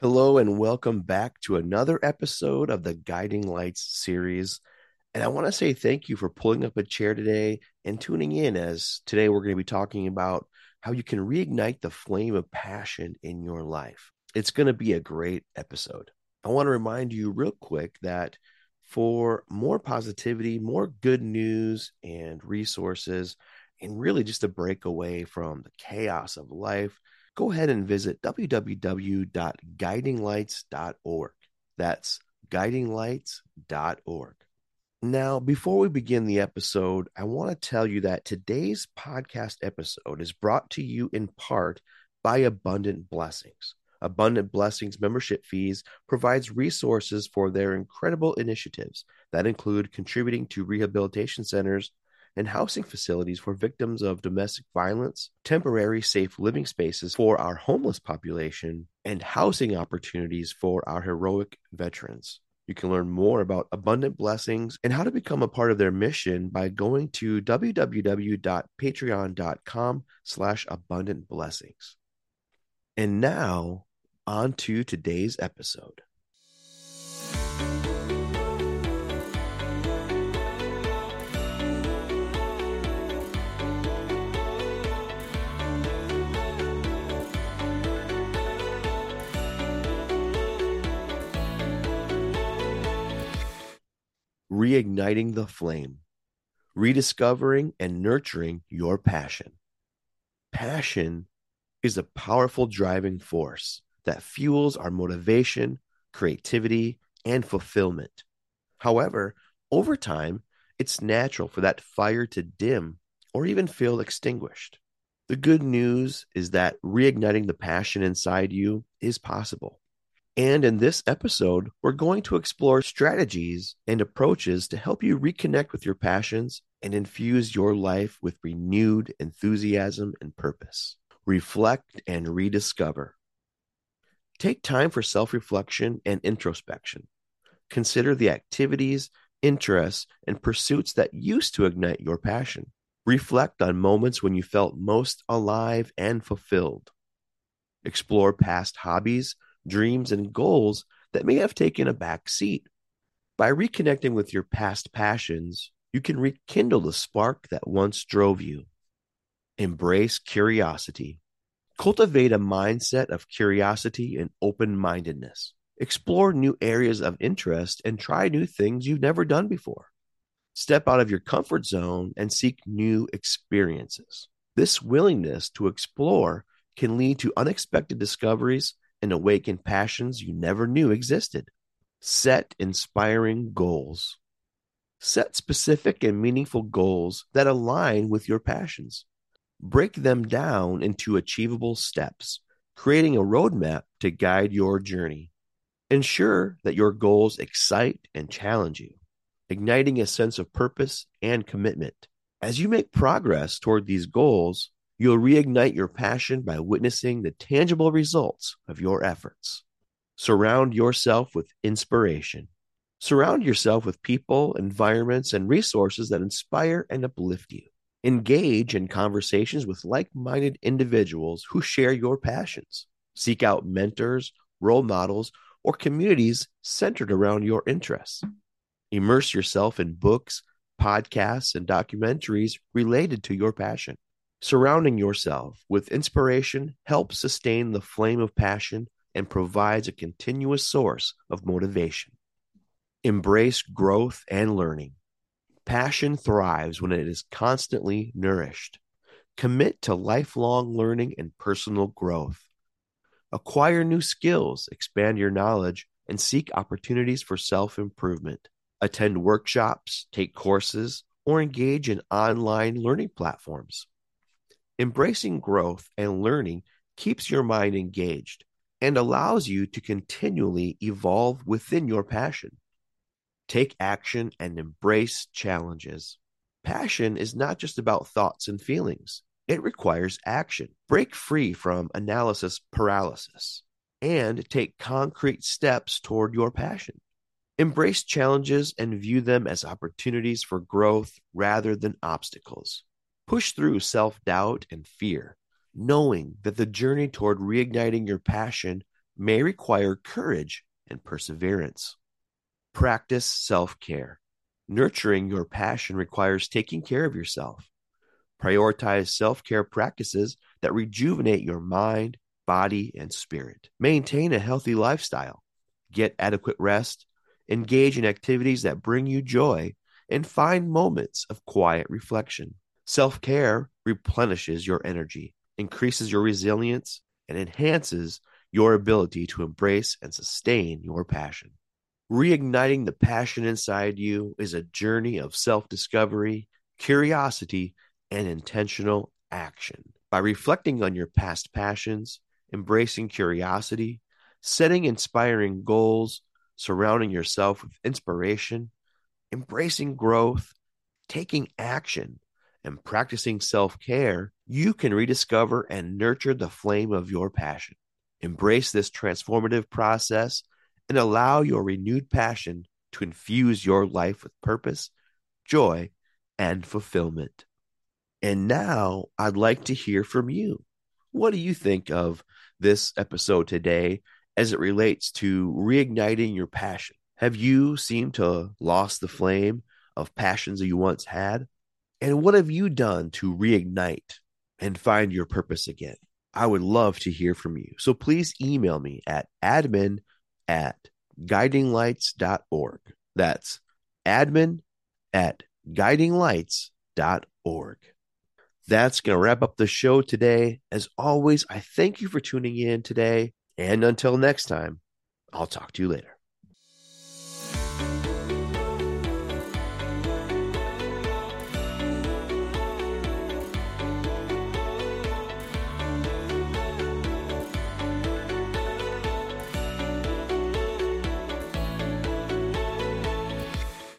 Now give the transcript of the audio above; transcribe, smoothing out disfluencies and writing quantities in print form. Hello and welcome back to another episode of the Guiding Lights series. And I want to say thank you for pulling up a chair today and tuning in, as today we're going to be talking about how you can reignite the flame of passion in your life. It's going to be a great episode. I want to remind you real quick that for more positivity, more good news and resources, and really just a break away from the chaos of life, go ahead and visit www.guidinglights.org. That's guidinglights.org. Now, before we begin the episode, I want to tell you that today's podcast episode is brought to you in part by Abundant Blessings. Abundant Blessings membership fees provides resources for their incredible initiatives that include contributing to rehabilitation centers and housing facilities for victims of domestic violence, temporary safe living spaces for our homeless population, and housing opportunities for our heroic veterans. You can learn more about Abundant Blessings and how to become a part of their mission by going to www.patreon.com/abundantblessings. And now, on to today's episode. Reigniting the flame, rediscovering and nurturing your passion. Passion is a powerful driving force that fuels our motivation, creativity, and fulfillment. However, over time, it's natural for that fire to dim or even feel extinguished. The good news is that reigniting the passion inside you is possible. And in this episode, we're going to explore strategies and approaches to help you reconnect with your passions and infuse your life with renewed enthusiasm and purpose. Reflect and rediscover. Take time for self-reflection and introspection. Consider the activities, interests, and pursuits that used to ignite your passion. Reflect on moments when you felt most alive and fulfilled. Explore past hobbies, dreams, and goals that may have taken a back seat. By reconnecting with your past passions, you can rekindle the spark that once drove you. Embrace curiosity. Cultivate a mindset of curiosity and open-mindedness. Explore new areas of interest and try new things you've never done before. Step out of your comfort zone and seek new experiences. This willingness to explore can lead to unexpected discoveries and awaken passions you never knew existed. Set inspiring goals. Set specific and meaningful goals that align with your passions. Break them down into achievable steps, creating a roadmap to guide your journey. Ensure that your goals excite and challenge you, igniting a sense of purpose and commitment. As you make progress toward these goals, you'll reignite your passion by witnessing the tangible results of your efforts. Surround yourself with inspiration. Surround yourself with people, environments, and resources that inspire and uplift you. Engage in conversations with like-minded individuals who share your passions. Seek out mentors, role models, or communities centered around your interests. Immerse yourself in books, podcasts, and documentaries related to your passion. Surrounding yourself with inspiration helps sustain the flame of passion and provides a continuous source of motivation. Embrace growth and learning. Passion thrives when it is constantly nourished. Commit to lifelong learning and personal growth. Acquire new skills, expand your knowledge, and seek opportunities for self-improvement. Attend workshops, take courses, or engage in online learning platforms. Embracing growth and learning keeps your mind engaged and allows you to continually evolve within your passion. Take action and embrace challenges. Passion is not just about thoughts and feelings. It requires action. Break free from analysis paralysis and take concrete steps toward your passion. Embrace challenges and view them as opportunities for growth rather than obstacles. Push through self-doubt and fear, knowing that the journey toward reigniting your passion may require courage and perseverance. Practice self-care. Nurturing your passion requires taking care of yourself. Prioritize self-care practices that rejuvenate your mind, body, and spirit. Maintain a healthy lifestyle. Get adequate rest. Engage in activities that bring you joy, and find moments of quiet reflection. Self-care replenishes your energy, increases your resilience, and enhances your ability to embrace and sustain your passion. Reigniting the passion inside you is a journey of self-discovery, curiosity, and intentional action. By reflecting on your past passions, embracing curiosity, setting inspiring goals, surrounding yourself with inspiration, embracing growth, taking action, and practicing self-care, you can rediscover and nurture the flame of your passion. Embrace this transformative process and allow your renewed passion to infuse your life with purpose, joy, and fulfillment. And now I'd like to hear from you. What do you think of this episode today as it relates to reigniting your passion? Have you seemed to lost the flame of passions that you once had? And what have you done to reignite and find your purpose again? I would love to hear from you. So please email me at admin@guidinglights.org. That's admin@guidinglights.org. That's going to wrap up the show today. As always, I thank you for tuning in today. And until next time, I'll talk to you later.